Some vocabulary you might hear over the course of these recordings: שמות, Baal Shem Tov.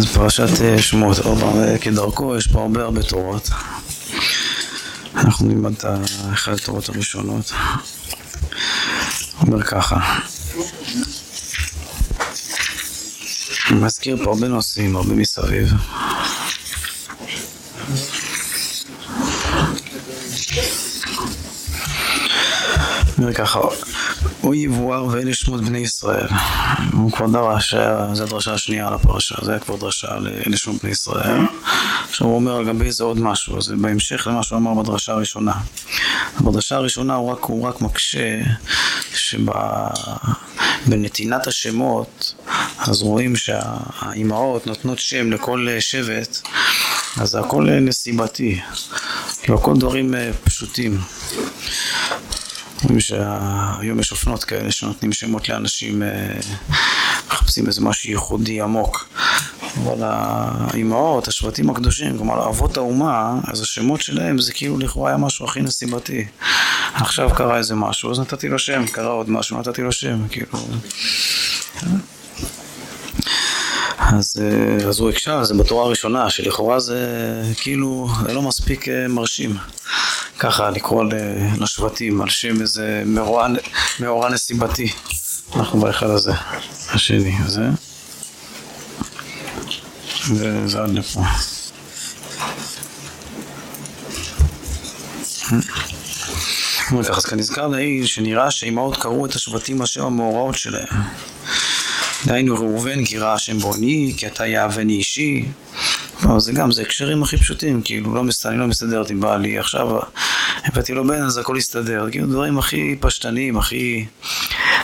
אז פרשת שמות, כדרכו יש פה הרבה תורות. אנחנו נלמד את אחת התורות הראשונות. אומר ככה, אני מזכיר פה הרבה נושאים, הרבה מסביב. אומר ככה, הוא יבואר ואלה שמות בני ישראל. הוא כבר דרש, זו הדרשה השנייה על הפרשה, זה היה כבר דרשה על אלה שמות בני ישראל. עכשיו הוא אומר על גבי זה עוד משהו, זה בהמשך למה שהוא אמר בדרשה הראשונה. בדרשה הראשונה הוא רק מקשה שבנתינת השמות, אז רואים שהאימהות נותנות שם לכל שבט, אז זה הכל נסיבתי, והכל דברים פשוטים. היום יש אופנות כאלה שנותנים שמות לאנשים, מחפשים איזה משהו ייחודי עמוק. אבל האימהות, השבטים הקדושים, כלומר אבות האומה, אז השמות שלהם זה כאילו לכאורה היה משהו הכי נסיבתי. עכשיו קרה איזה משהו, אז נתתי לו שם, קרה עוד משהו, נתתי לו שם, כאילו. אז הוא הקשה, זה בתורה הראשונה, שלכאורה זה כאילו לא מספיק מרשים. ככה לקרוא לשבטים על שם איזה מאורע נסיבתי. אנחנו באחד הזה, השני, זה. וזה עד לפה. אז כנזכר לעיל שנראה שאימהות קראו את השבטים אשר המאורעות שלהם. דהיינו ראובן כי ראה השם בוני, כי אתה יאהבני אישי. זה גם, זה הקשרים הכי פשוטים, כאילו אני לא מסתדרת עם בעלי, עכשיו הבאתי לו בן, אז הכל יסתדר, כאילו דברים הכי פשטניים, הכי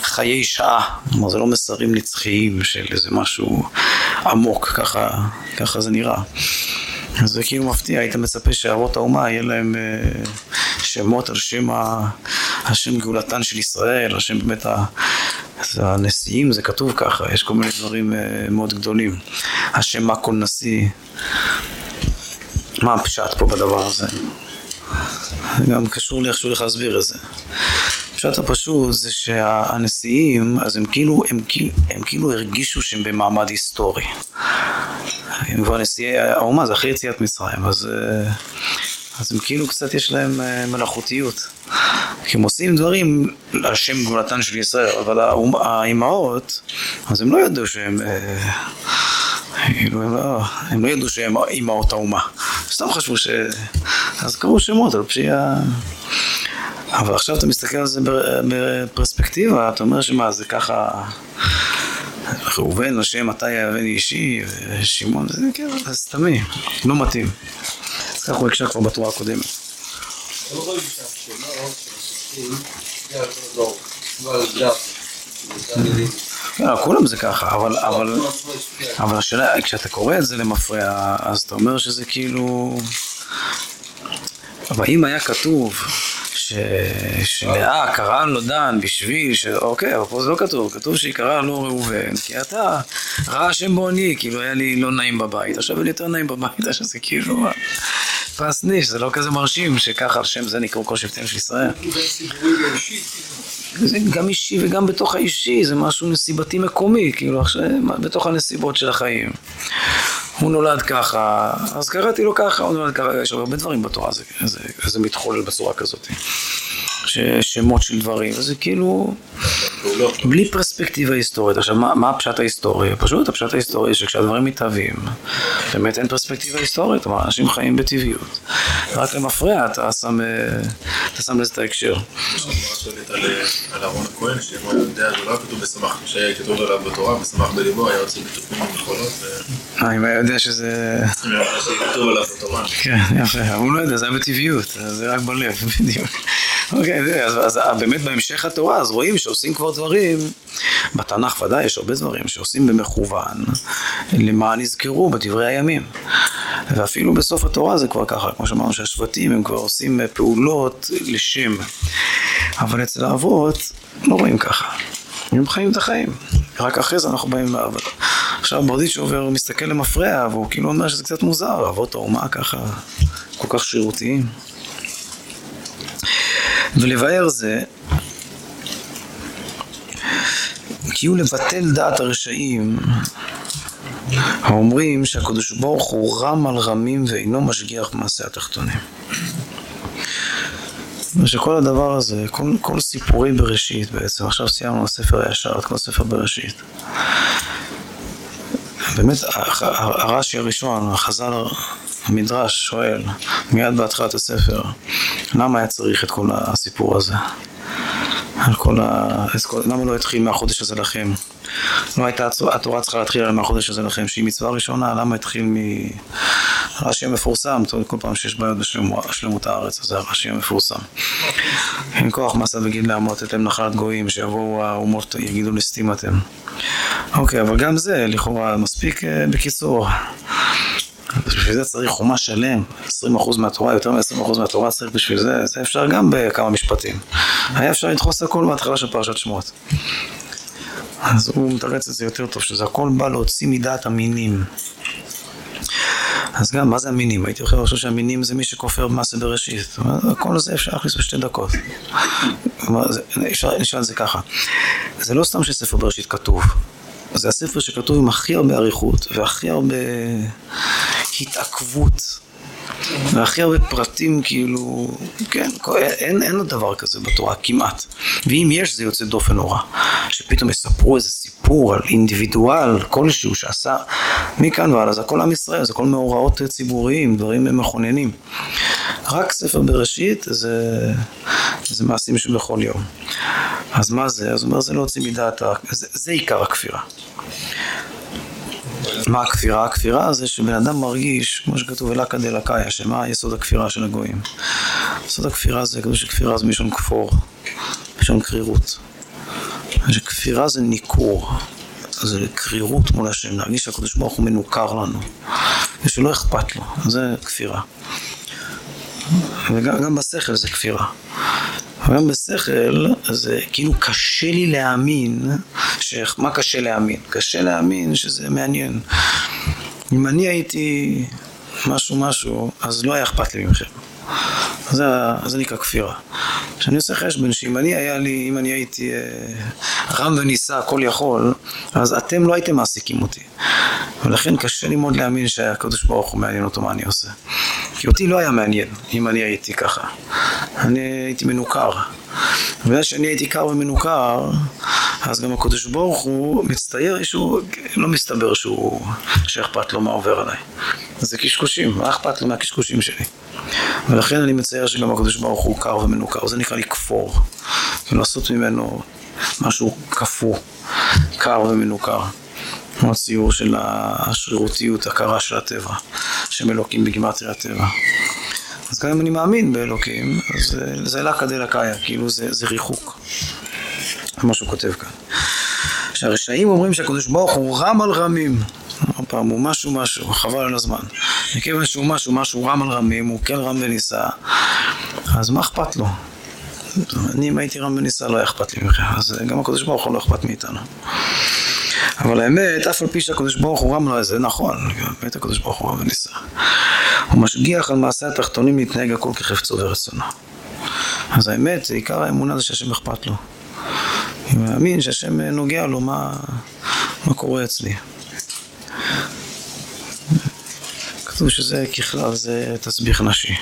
חיי שעה, כלומר זה לא מסרים נצחיים של איזה משהו עמוק, ככה זה נראה. אז זה כאילו מפתיע, היית מצפה שאבות האומה יהיה להם שמות על שם השם גאולתן של ישראל, על שם באמת הנשיאים, זה כתוב ככה, יש כל מיני דברים מאוד גדולים. השם מה כל נשיא, מה הפשט פה בדבר הזה? גם קשור לי איכשהו להסביר את זה. הפשט הפשוט זה שהנשיאים, אז הם כאילו הרגישו שהם במעמד היסטורי. הם כבר נשיאי האומה, זה אחרי יציאת מצרים, אז הם כאילו קצת יש להם מלאכותיות. כי הם עושים דברים על שם גאולתן של ישראל, אבל האימהות, אז הם לא ידעו שהם... הם לא ידעו שהם אימהות האומה. סתם חשבו ש... אז קראו שמות על פשיעה... אבל עכשיו אתה מסתכל על זה בפרספקטיבה, אתה אומר שמה, זה ככה... ראובן, השם, מתי יאהבני אישי, ושמעון, זה כן, זה סתמי, לא מתאים. אז ככה הוא הקשה כבר בתורה הקודמת. לא רואים שהשמעות של השופטים, זה לא, אבל גם. כולם זה ככה, אבל השאלה, כשאתה קורא את זה למפרע, אז אתה אומר שזה כאילו... אבל אם היה כתוב... שלאה קראה לו דן בשביל אוקיי, אבל פה זה לא כתוב, כתוב שהיא קראה לו ראובן, כי אתה ראה השם בעוני, כאילו היה לי לא נעים בבית, עכשיו לי יותר נעים בבית, עכשיו זה כאילו פס ניש, זה לא כזה מרשים שככה השם זה נקראו כל שבטים של ישראל. זה גם אישי וגם בתוך האישי, זה משהו נסיבתי מקומי, כאילו בתוך הנסיבות של החיים. הוא נולד ככה, אז קראתי לו ככה, הוא נולד ככה, יש הרבה דברים בתורה, זה מתחולל בצורה כזאת, שמות של דברים, וזה כאילו, בלי פרספקטיבה היסטורית. עכשיו, מה הפשט ההיסטורי? פשוט הפשט ההיסטורי שכשהדברים מתהווים, באמת אין פרספקטיבה היסטורית, כלומר, אנשים חיים בטבעיות, רק למפרע, אתה שם לזה את ההקשר. עכשיו, שואלת על אהרון הכהן, שמה יודע, זה לא כתוב בסמך, שכתוב עליו בתורה, בסמך בליבו, היה יוצא בתופים ומחולות, אם היה יודע שזה... שכתוב עליו בתורה. כן, יפה, הוא לא יודע, זה היה בטבעיות, זה רק בלב, בדיוק. אוקיי, אז באמת בהמשך התורה, אז רואים שעושים כבר דברים, בתנ"ך ודאי יש הרבה דברים שעושים במכוון, למה נזכרו בדברי הימים. ואפילו בסוף התורה זה כבר ככה, כמו שאמרנו שהשבטים הם כבר עושים פעולות לשם. אבל אצל האבות לא רואים ככה. הם חיים את החיים, רק אחרי זה אנחנו באים לעבוד. עכשיו ברדיץ' עובר מסתכל למפרע, והוא כאילו אומר שזה קצת מוזר, אבות האומה ככה, כל כך שירותיים. ולבאר זה, כי הוא לבטל דעת הרשעים, האומרים שהקדוש ברוך הוא רם על רמים ואינו משגיח מעשה התחתונים. ושכל הדבר הזה, כל סיפורי בראשית בעצם, עכשיו סיימנו הספר הישר, את כל ספר בראשית. באמת הרש"י הראשון, החז"ל המדרש שואל, מיד בהתחלת הספר, למה היה צריך את כל הסיפור הזה? למה לא התחיל מהחודש הזה לכם? לא הייתה התורה צריכה להתחיל מהחודש הזה לכם, שהיא מצווה ראשונה, למה התחיל רש"י המפורסם, כל פעם שיש בעיות בשלמות הארץ, זה הרש"י המפורסם. אין כוח מסע בגיד לעמות אתם נחלת גויים, שיבואו האומות, יגידו לסתים אתם. אוקיי, אבל גם זה לכאורה מספיק בקיצור. בשביל זה צריך חומש שלם, 20% מהתורה, יותר מ-20% מהתורה צריך בשביל זה, זה אפשר גם בכמה משפטים. היה אפשר לדחוס הכל מההתחלה של פרשת שמות. אז הוא מתרץ את זה יותר טוב, שזה הכל בא להוציא מדעת המינים. אז גם, מה זה המינים? הייתי חושב שהמינים זה מי שכופר במעשה בראשית. הכל זה אפשר להכניס בשתי דקות. נשאל את זה ככה. זה לא סתם שספר בראשית כתוב. זה הספר שכתוב עם הכי הרבה עריכות, והכי הרבה התעכבות, והכי הרבה פרטים כאילו, כן, אין דבר כזה בתורה, כמעט. ואם יש, זה יוצא דופן נורא. שפתאום יספרו איזה סיפור על אינדיבידואל, כלשהו שעשה מכאן ועלה, זה הכל עם ישראל, זה הכל מאורעות ציבוריים, דברים מכוננים. רק ספר בראשית, זה מעשים שבכל יום. אז מה זה? אז אומר, זה לא הוציא מדעת, זה עיקר הכפירה. מה הכפירה? הכפירה זה שבן אדם מרגיש, כמו שכתוב אלקא דלקאיה, שמה יסוד הכפירה של הגויים? יסוד הכפירה זה, כתוב שכפירה זה מישון כפור, מישון קרירות. שכפירה זה ניכור, זה קרירות מול השם, להרגיש שהקדוש ברוך הוא מנוכר לנו, ושלא אכפת לו, זה כפירה. וגם בשכל זה כפירה. גם בשכל זה כאילו קשה לי להאמין, מה קשה להאמין? קשה להאמין שזה מעניין. אם אני הייתי משהו, אז לא היה אכפת לי מכם. זה נקרא כפירה. כשאני עושה חשבון שאם אני הייתי רם וניסה הכל יכול, אז אתם לא הייתם מעסיקים אותי. ולכן קשה לי מאוד להאמין שהקדוש ברוך הוא מעניין אותו מה אני עושה. כי אותי לא היה מעניין אם אני הייתי ככה. אני הייתי מנוכר. ובגלל שאני הייתי קר ומנוכר, אז גם הקדוש ברוך הוא מצטייר שהוא לא מסתבר שאכפת לו מה עובר עליי. זה קשקושים, מה אכפת לו מהקשקושים שלי? ולכן אני מצייר שגם הקדוש ברוך הוא קר ומנוכר, זה נקרא לקפור, ולעשות ממנו משהו כפו, קר ומנוכר. כמו הציור של השרירותיות, הקרה של הטבע, שמלוקים בגימטריה הטבע. אז גם אם אני מאמין באלוקים, אז זה אלקא דלקאיה, כאילו זה ריחוק. מה שהוא כותב כאן. שהרשעים אומרים שהקדוש ברוך הוא רם על רמים, פעם הוא משהו, חבל על הזמן. מכיוון שהוא משהו רם על רמים, הוא כן רם וניסה, אז מה אכפת לו? אני אם הייתי רם וניסה לא אכפת לי מכם, אז גם הקדוש ברוך הוא לא אכפת מאיתנו. אבל האמת, אף על פי שהקדוש ברוך הוא רם לו, זה נכון, באמת הקדוש ברוך הוא רם וניסה. הוא משגיח על מעשה התחתונים להתנהג הכל כחפצו ורצונו. אז האמת, עיקר האמונה זה שהשם אכפת לו. אני מאמין שהשם נוגע לו מה קורה אצלי. כתוב שזה ככלל זה תסביך נשי,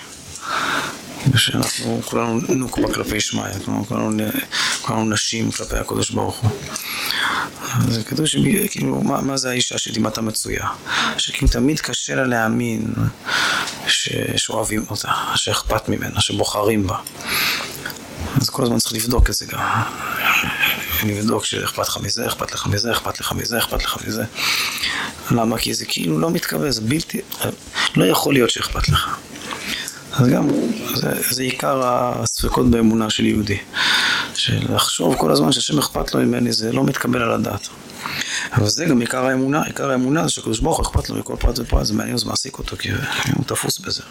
שאנחנו כולנו נוקבה כלפי שמאי, כולנו נשים כלפי הקדוש ברוך הוא. אז כתוב שכאילו מה זה האישה שדימתה מצויה, שכאילו תמיד קשה לה להאמין שאוהבים אותה, שאכפת ממנה, שבוחרים בה. אז כל הזמן צריך לבדוק את זה גם. לבדוק שאכפת לך מזה, אכפת לך מזה, אכפת לך מזה, אכפת לך מזה. למה? כי זה כאילו לא מתקווה, זה בלתי, לא יכול להיות שאכפת לך. אז גם, זה עיקר הספקות באמונה של יהודי. שלחשוב כל הזמן שהשם אכפת לו ממני, זה לא מתקבל על הדעת. אבל זה גם עיקר האמונה, עיקר האמונה זה שקדוש ברוך הוא אכפת לו מכל פרט ופרט, זה מעניין, זה מעסיק אותו, כי הוא תפוס בזה.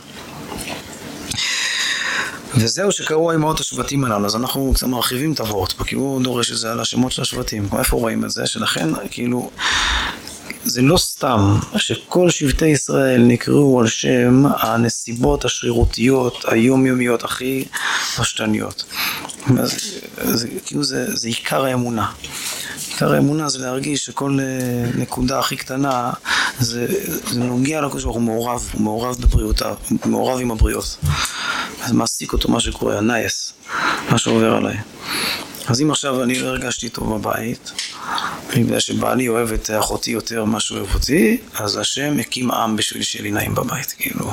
וזהו שקראו האמהות השבטים הללו, אז אנחנו מרחיבים את הוורט פה, כי הוא דורש את זה על השמות של השבטים, כמו איפה רואים את זה, שלכן כאילו, זה לא סתם שכל שבטי ישראל נקראו על שם הנסיבות השרירותיות, היומיומיות הכי פשטניות. אז כאילו זה עיקר האמונה, עיקר האמונה זה להרגיש שכל נקודה הכי קטנה זה נוגע לקדוש ברוך הוא, הוא מעורב בבריאותיו, מעורב עם הבריאות. אז מעסיק אותו מה שקורה, הנייס, מה שעובר עליי. אז אם עכשיו אני לא הרגשתי טוב בבית, אני יודע שבעלי אוהב את אחותי יותר ממה שהוא אוהב אותי, אז השם הקים עם בשביל שיהיה לי נעים בבית, כאילו.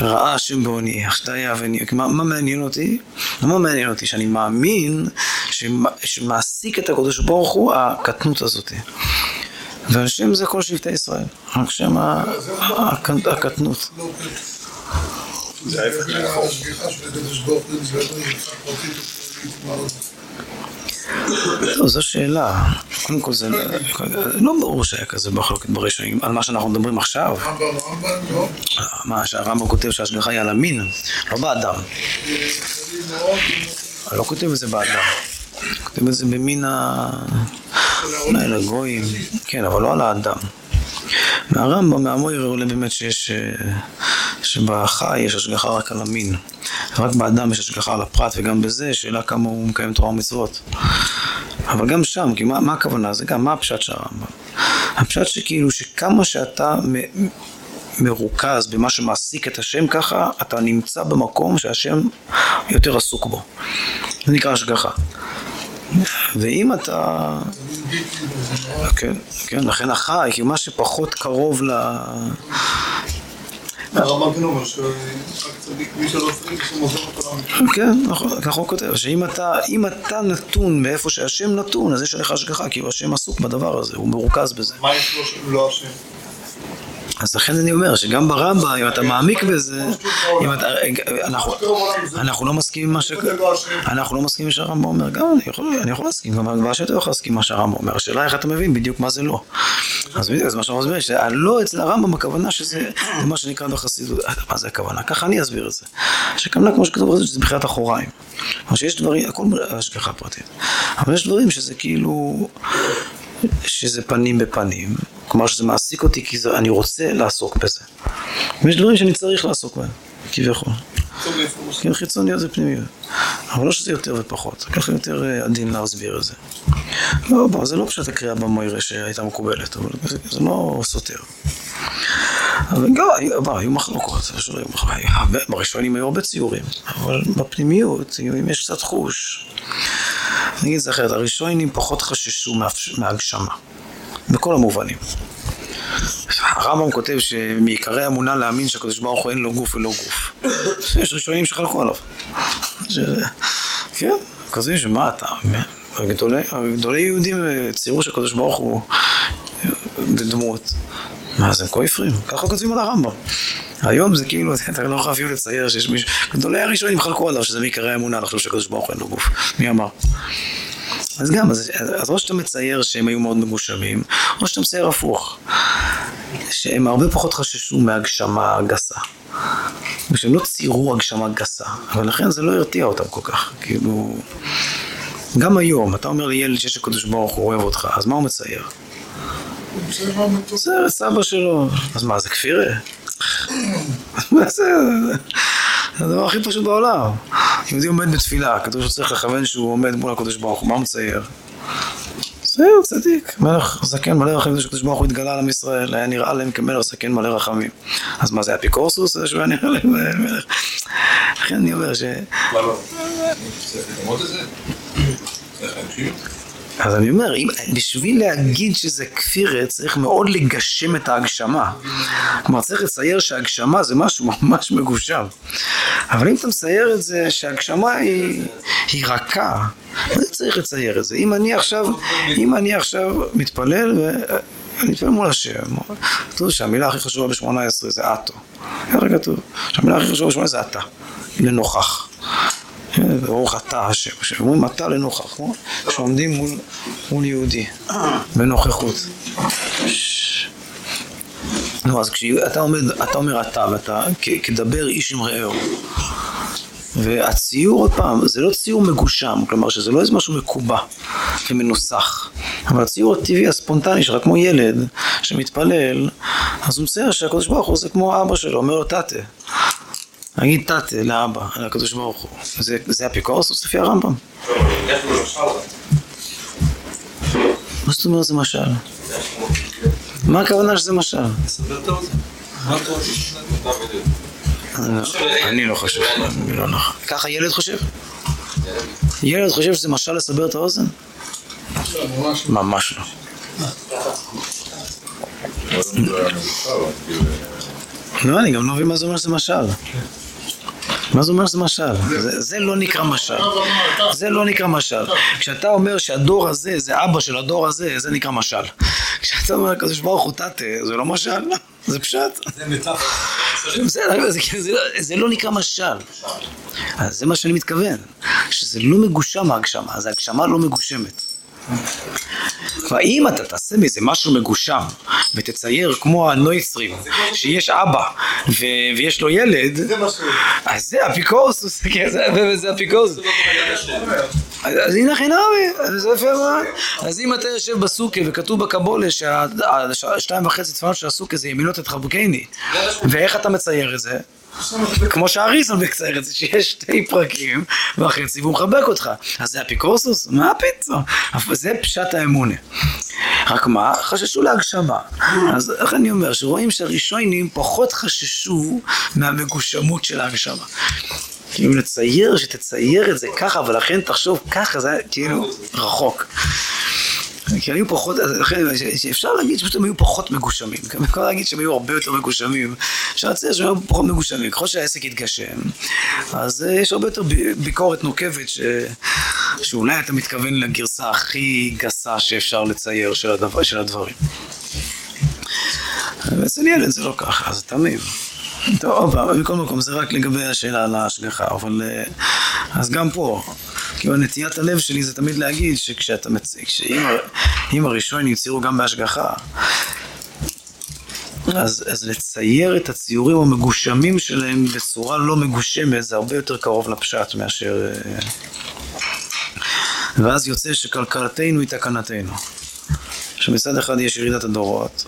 ראה השם בעוני, החטאיה ואני, מה מעניין אותי? מה מעניין אותי? שאני מאמין שמעסיק את הקדוש ברוך הוא הקטנות הזאת. ועל שם זה כל שבטי ישראל, רק שם הקטנות. זה ההפך מהחור. השגיחה של הקדוש ברוך הוא נמצא פרטית. זו שאלה, קודם כל זה לא ברור שהיה כזה בחלוקת ברשעים על מה שאנחנו מדברים עכשיו. מה שהרמב"ם כותב שההשגחה היא על המין, לא באדם. אני לא כותב את זה באדם, כותב את זה במין הגויים, כן, אבל לא על האדם. מהרמב"ם, מהמויר עולה באמת שיש, שבחי יש השגחה רק על המין, רק באדם יש השגחה על הפרט, וגם בזה שאלה כמה הוא מקיים תורה ומצוות. אבל גם שם, כי מה הכוונה? זה גם מה הפשט של הרמב"ם? הפשט שכאילו שכמה שאתה מרוכז במה שמעסיק את השם, ככה אתה נמצא במקום שהשם יותר עסוק בו, זה נקרא השגחה. ואם אתה... כן, לכן החי, כי מה שפחות קרוב ל... הרמב"ם אומר שהצדיק מי שלא צריך שמוזר אותו למקום. כן, ככה הוא כותב, שאם אתה נתון מאיפה שהשם נתון, אז יש עליך השגחה, כי השם עסוק בדבר הזה, הוא מרוכז בזה. מה יש לו שהוא לא השם? אז לכן אני אומר שגם ברמב"ם, אם אתה מעמיק בזה, אנחנו לא מסכימים מה שהרמב"ם אומר, גם אני יכול להסכים, גם הגבוה שאתה יכול להסכים מה שהרמב"ם אומר, השאלה איך אתה מבין בדיוק מה זה לא. אז בדיוק, זה מה שאני מסביר, שלא אצל הרמב"ם הכוונה שזה מה שנקרא בחסידות, מה זה הכוונה? ככה אני אסביר את זה, שכמנה כמו שכתוב בחסידות שזה בחיית אחוריים, אבל שיש דברים, הכל השגחה פרטית, אבל יש דברים שזה כאילו... שזה פנים בפנים, כלומר שזה מעסיק אותי כי אני רוצה לעסוק בזה. יש דברים שאני צריך לעסוק בהם, כביכול. כי חיצוניות זה פנימיות. אבל לא שזה יותר ופחות, ככה יותר עדין להסביר את זה. לא, זה לא פשוט הקריאה במוירה שהייתה מקובלת, אבל זה לא סותר. אבל גם, היו מחלוקות, בראשונים היו הרבה ציורים, אבל בפנימיות, אם יש קצת חוש, נגיד זה אחרת, הראשונים פחות חששו מהגשמה, בכל המובנים. הרמב"ם כותב שמעיקרי אמונה להאמין שהקדוש ברוך הוא אין לו גוף ולא גוף. יש ראשונים שחלקו עליו. כן, כזה שמה אתה, הגדולי יהודים צירו שהקדוש ברוך הוא בדמות. מה זה, כופרים? ככה כותבים על הרמב"ם. היום זה כאילו, אתה לא יכול אפילו לצייר שיש מישהו, גדולי הראשונים חלקו עליו שזה מעיקרי האמונה, לחשוב שהקדוש ברוך הוא אין לו גוף. מי אמר? אז גם, אז או שאתה מצייר שהם היו מאוד מגושמים, או שאתה מצייר הפוך, שהם הרבה פחות חששו מהגשמה גסה, ושהם לא ציירו הגשמה גסה, אבל לכן זה לא הרתיע אותם כל כך, כאילו, גם היום, אתה אומר לילד שיש הקדוש ברוך הוא אוהב אותך, אז מה הוא מצייר? זה סבא שלו, אז מה, זה כפירה? זה הדבר הכי פשוט בעולם. יהודי עומד בתפילה, כתוב שהוא צריך לכוון שהוא עומד מול הקדוש ברוך הוא, מה הוא מצייר? זהו, צדיק, מלך זקן מלא רחמים, שהקדוש ברוך הוא התגלה לעם ישראל, היה נראה להם כמלך זקן מלא רחמים. אז מה, זה אפיקורסוס? זה שהוא היה נראה להם מלך. לכן אני אומר ש... מה לא? למרות את זה? איך להמשיך? אז אני אומר, בשביל להגיד שזה כפירה, צריך מאוד לגשם את ההגשמה. כלומר, צריך לצייר שההגשמה זה משהו ממש מגושם. אבל אם אתה מצייר את זה, שההגשמה היא רכה, אז צריך לצייר את זה. אם אני עכשיו מתפלל, ואני מתפלל מול השם, כתוב שהמילה הכי חשובה ב-18 זה אתו. ככה כתוב, שהמילה הכי חשובה ב-18 זה אתה, לנוכח. ברוך אתה השם, שאומרים אתה לנוכח, שעומדים מול יהודי, בנוכחות. נו, אז כשאתה אומר אתה, ואתה כדבר איש עם רעהו, והציור עוד פעם, זה לא ציור מגושם, כלומר שזה לא איזה משהו מקובע כמנוסח, אבל הציור הטבעי הספונטני שלך, כמו ילד שמתפלל, אז הוא מצייר שהקדוש ברוך הוא זה כמו אבא שלו, אומר לו תתה. נגיד תתה לאבא, לקדוש ברוך הוא. זה אפיקורסוס לפי הרמב"ם. מה זאת אומרת זה משל? מה הכוונה שזה משל? סבר את האוזן. מה אתה רוצה שנתתה בדיוק? אני לא חושב. ככה ילד חושב? ילד חושב שזה משל לסבר את האוזן? ממש לא. לא, אני גם לא מבין מה זה אומר שזה משל. מה זה אומר שזה משל? זה לא נקרא משל. זה לא נקרא משל. כשאתה אומר שהדור הזה, זה אבא של הדור הזה, זה נקרא משל. כשאתה אומר כזה שברוך הוא תתה, זה לא משל, זה פשט. זה מטאפור. זה לא נקרא משל. אז זה מה שאני מתכוון. שזה לא מגושם ההגשמה, אז ההגשמה לא מגושמת. ואם אתה תעשה מזה משהו מגושם ותצייר כמו הנויצרים שיש אבא ויש לו ילד, אז זה אפיקורס, זה אפיקורס. אז הנה חינמי, זה יפה מה. אז אם אתה יושב בסוכה וכתוב בקבולה שהשתיים וחצי צפנות של הסוכה זה ימינות את חבוקייני, ואיך אתה מצייר את זה? כמו שהריסון בקצר את זה שיש שתי פרקים והחצי והוא מחבק אותך, אז זה אפיקורסוס? מה פתאום? אבל זה פשט האמונה. רק מה? חששו להגשמה. אז איך אני אומר? שרואים שהראשונים פחות חששו מהמגושמות של ההגשמה. כאילו לצייר, שתצייר את זה ככה, אבל לכן תחשוב ככה, זה כאילו רחוק. כי היו פחות, אפשר להגיד שפשוט הם היו פחות מגושמים, אפשר להגיד שהם היו הרבה יותר מגושמים, אפשר לצייר שהם היו פחות מגושמים, ככל שהעסק יתגשם, אז יש הרבה יותר ביקורת נוקבת, שאולי אתה מתכוון לגרסה הכי גסה שאפשר לצייר של הדברים. ואצל ילד זה לא ככה, זה תמים. טוב, בכל מקום, זה רק לגבי השאלה על ההשגחה, אבל אז גם פה, כאילו נטיית הלב שלי זה תמיד להגיד שכשאתה מציג, שאם הראשון יצירו גם בהשגחה, אז לצייר את הציורים המגושמים שלהם בצורה לא מגושמת, זה הרבה יותר קרוב לפשט מאשר... ואז יוצא שכלכלתנו היא תקנתנו, שמצד אחד יש ירידת הדורות,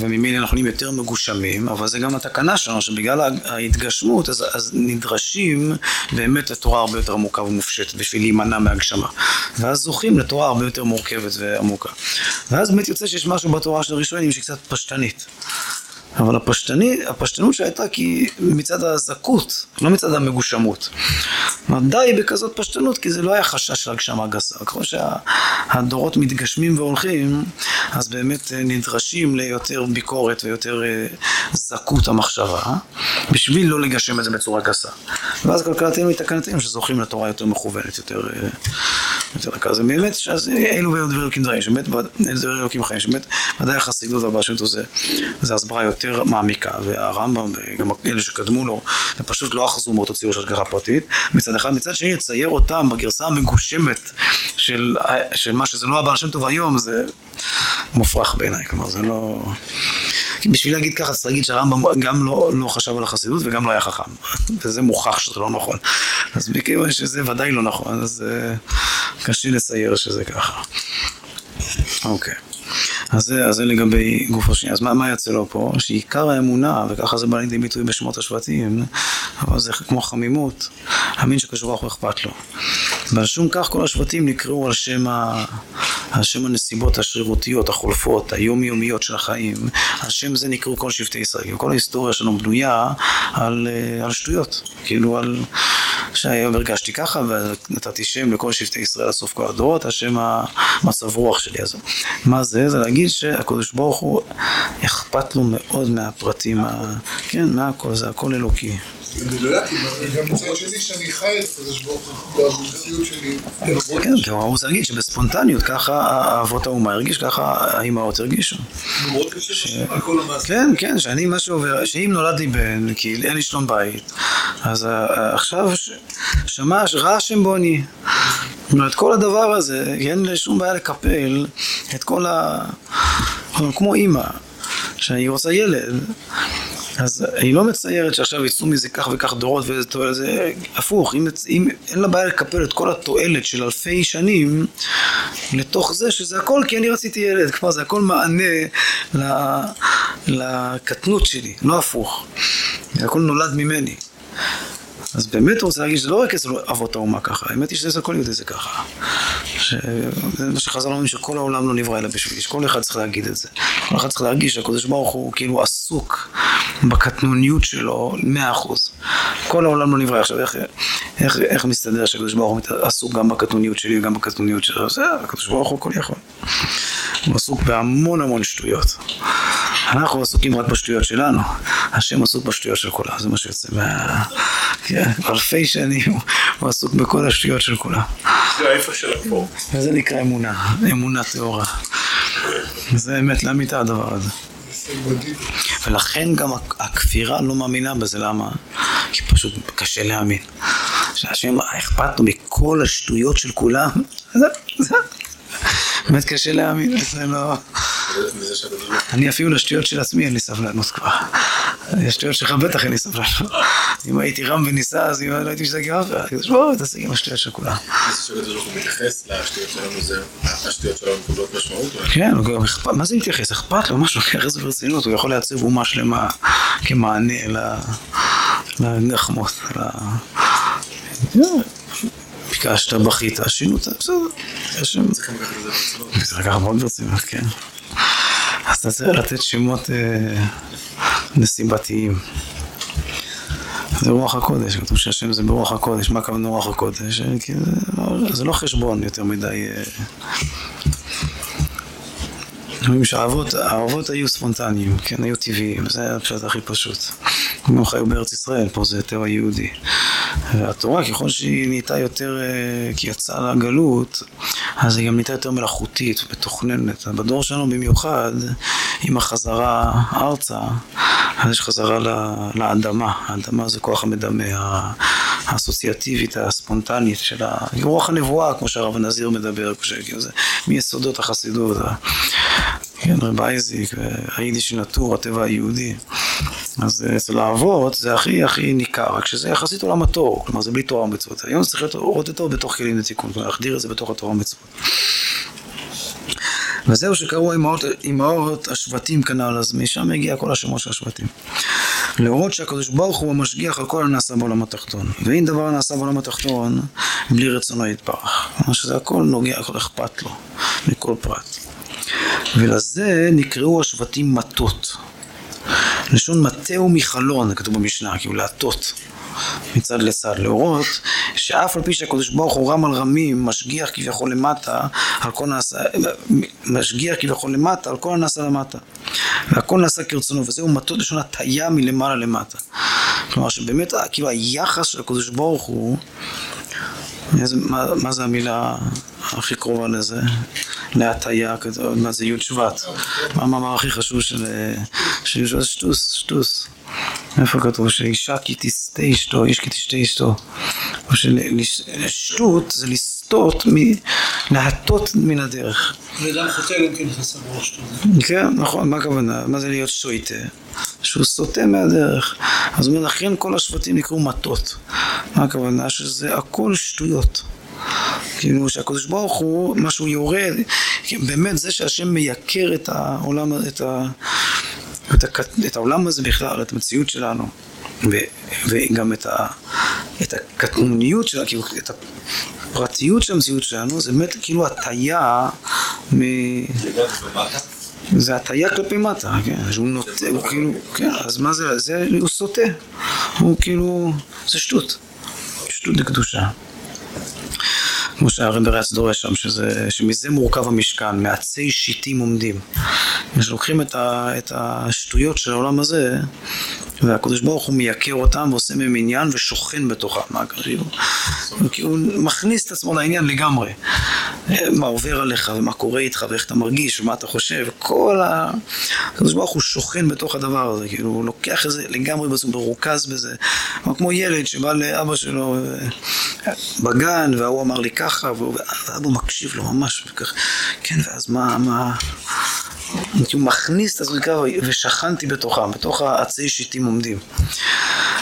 וממילא אנחנו נהיים יותר מגושמים, אבל זה גם התקנה שלנו, שבגלל ההתגשמות, אז נדרשים באמת לתורה הרבה יותר עמוקה ומופשטת, בשביל להימנע מהגשמה. ואז זוכים לתורה הרבה יותר מורכבת ועמוקה. ואז באמת יוצא שיש משהו בתורה של ראשונים שקצת פשטנית. אבל הפשטנות שהייתה כי מצד הזכות, לא מצד המגושמות. די בכזאת פשטנות, כי זה לא היה חשש של הגשמה גסה. כמו שהדורות מתגשמים והולכים, אז באמת נדרשים ליותר ביקורת ויותר זכות המחשבה, בשביל לא לגשם את זה בצורה גסה. ואז כלכלתנו מתקנתנו שזוכים לתורה יותר מכוונת, יותר כזה. באמת, אלו דברים אלוקים דברים, שבאמת, אלו דברים אלוקים חיים, שבאמת, ודאי החסידות הבא שם תוזה, זה הסברה יותר מעמיקה, והרמב"ם, גם אלה שקדמו לו, הם פשוט לא אחזו מאותו ציור של השגחה פרטית, מצד אחד, מצד שני, לצייר אותם בגרסה המגושמת של מה שזה לא הבעל שם טוב היום, זה מופרך בעיניי, כלומר, זה לא... בשביל להגיד ככה, צריך להגיד שהרמב"ם גם לא חשב על החסידות וגם לא היה חכם, וזה מוכח שזה לא נכון, אז בכיוון שזה ודאי לא נכון, אז קשה לצייר שזה ככה. אוקיי. אז זה לגבי גוף השני. אז מה יצא לו פה? שעיקר האמונה, וככה זה בא לידי ביטוי בשמות השבטים, אבל זה כמו חמימות, המין שקשורח ואכפת לו. ועל שום כך כל השבטים נקראו על שם הנסיבות השרירותיות, החולפות, היומיומיות של החיים. על שם זה נקראו כל שבטי ישראל. כל ההיסטוריה שלנו בנויה על שטויות. כאילו על... שהיום הרגשתי ככה, ונתתי שם לכל שבטי ישראל לסוף כל הדורות, השם המצב רוח שלי הזה. מה זה? זה להגיד שהקדוש ברוך הוא אכפת לו מאוד מהפרטים, כן, מהכל, זה הכל אלוקי. גם מצד שלי שאני חי את הקדוש ברוך הוא, והמציאות שלי... כן, כי הוא רוצה להגיד שבספונטניות ככה אבות האומה הרגיש, ככה האימהות הרגישו. כן, כן, שאני משהו עובר, שאם נולד לי בן, כי אין לי שלום בית, אז עכשיו שמע רעשם בוני. את כל הדבר הזה, אין לי שום בעיה לקפל את כל ה... כמו אימא, שהיא רוצה ילד, אז היא לא מציירת שעכשיו יצאו מזה כך וכך דורות ואיזה תועלת, זה הפוך, אם אין לה בעיה לקפל את כל התועלת של אלפי שנים לתוך זה שזה הכל כי אני רציתי ילד, כבר זה הכל מענה לקטנות שלי, לא הפוך, הכל נולד ממני. אז באמת רוצה להגיד שזה לא רק אצל אבות האומה ככה, האמת היא שזה כל יהודי זה ככה. מה שחז"ל אומרים שכל העולם לא נברא אלא בשביל, שכל אחד צריך להגיד את זה. כל אחד צריך להגיד שהקדוש ברוך הוא כאילו עסוק בקטנוניות שלו 100%. כל העולם לא נברא. עכשיו איך מסתדר שהקדוש ברוך הוא עסוק גם בקטנוניות שלי וגם בקטנוניות שלו? זה הקדוש ברוך הוא כל יכול. הוא עסוק בהמון המון שטויות. אנחנו עסוקים רק בשטויות שלנו, השם עסוק בשטויות של כולה, זה מה שיוצא אלפי שנים, הוא עסוק בכל השטויות של כולה. זה האיפה של הפור. וזה נקרא אמונה, אמונה תאורה. זה אמת להמיתה הדבר הזה. ולכן גם הכפירה לא מאמינה בזה, למה? כי פשוט קשה להאמין. שהשם אכפת לו בכל השטויות של כולה, זה באמת קשה להאמין, זה לא... אני אפילו לשטויות של עצמי אין לי סבלנות כבר. השטויות שלך בטח אין לי סבלנות. אם הייתי רם וניסה, אז אם לא הייתי משתגע אף אחד. בואו, תעשי עם השטויות של כולם. השטויות שלך הוא מתייחס לשטויות שלנו, זה השטויות שלנו קובלות משמעות? כן, מה זה מתייחס? אכפת לו, משהו ככה זה ברצינות, הוא יכול לעצב אומה שלמה כמענה לנחמות, ביקשת בכית, השינות, בסדר. צריך לקחת את זה ברצינות. צריך לקחת מאוד ברצינות, כן. אז אתה צריך לתת שמות נסיבתיים. זה רוח הקודש, כתוב שהשם זה ברוח הקודש, מה כמובן רוח הקודש? זה לא חשבון יותר מדי. אומרים שהאהבות היו ספונטניים, כן, היו טבעיים, זה הפשט הכי פשוט. כמו חיו בארץ ישראל, פה זה טבע יהודי. והתורה, ככל שהיא נהייתה יותר, כי יצאה לגלות, אז היא גם נהייתה יותר מלאכותית ומתוכננת. בדור שלנו במיוחד, עם החזרה ארצה, אז יש חזרה לאדמה. האדמה זה כוח המדמה, האסוציאטיבית, הספונטנית של רוח הנבואה, כמו שהרב הנזיר מדבר, זה מיסודות החסידות. כן, רב אייזיק, היידיש נטור, הטבע היהודי. אז אצל האבות זה הכי הכי ניכר, רק שזה יחסית עולם התור, כלומר זה בלי תורה ומצוות. היום זה צריך לראות את תור בתוך כלים לתיקון, כלומר להחדיר את זה בתוך התורה ומצוות. וזהו שקראו אמהות השבטים כנ"ל, אז משם הגיע כל השמות של השבטים. להורות שהקדוש ברוך הוא המשגיח על כל הנעשה בעולם התחתון. ואין דבר הנעשה בעולם התחתון בלי רצונו יתברך. כלומר שזה הכל נוגע, הכל אכפת לו, מכל פרט. ולזה נקראו השבטים מטות. לשון מטהו מחלון, כתוב במשנה, כאילו להטות מצד לצד, להורות שאף על פי שהקדוש ברוך הוא רם על רמים משגיח כביכול למטה על כל נעשה, משגיח כביכול למטה על כל הנעשה למטה והכל נעשה כרצונו, וזהו מטות לשון הטיה מלמעלה למטה. כלומר שבאמת כאילו היחס של הקדוש ברוך הוא, מה זה המילה הכי קרובה לזה? להטיה, מה זה י' שבט? מה המאמר הכי חשוב של שטוס, שטוס. איפה כתוב? שאישה כי תשתה אשתו, איש כי תשתה אשתו. או שלשטות זה לסטות, להטות מן הדרך. וגם חוטא גם כן חסר ראש שטות. כן, נכון, מה הכוונה? מה זה להיות שויטה? שהוא סוטה מהדרך. אז מלכן כל השבטים נקראו מטות. מה הכוונה? שזה הכל שטויות. כאילו שהקדוש ברוך הוא, מה שהוא יורד, באמת זה שהשם מייקר את העולם, את העולם הזה בכלל, את המציאות שלנו, וגם את הקטנוניות שלה, כאילו את הפרטיות של המציאות שלנו, זה באמת כאילו הטיה מ... זה הטיה כלפי מטה, כן, שהוא נוטה, הוא כאילו, כן, אז מה זה? זה הוא סוטה, הוא כאילו, זה שטות, שטות לקדושה. כמו שהרב רץ דורש שם, שמזה מורכב המשכן, מעצי שיטים עומדים. כשלוקחים את השטויות של העולם הזה, והקדוש ברוך הוא מייקר אותם ועושה מהם עניין ושוכן בתוכם. כי הוא מכניס את עצמו לעניין לגמרי. מה עובר עליך ומה קורה איתך ואיך אתה מרגיש ומה אתה חושב. כל הקדוש ברוך הוא שוכן בתוך הדבר הזה. הוא לוקח את זה לגמרי, מרוכז בזה. כמו ילד שבא לאבא שלו בגן והוא אמר לי ככה, ואבא מקשיב לו ממש. כן, ואז מה... הוא מכניס את הזריקה ושכנתי בתוכם, בתוך העצי שיטים עומדים.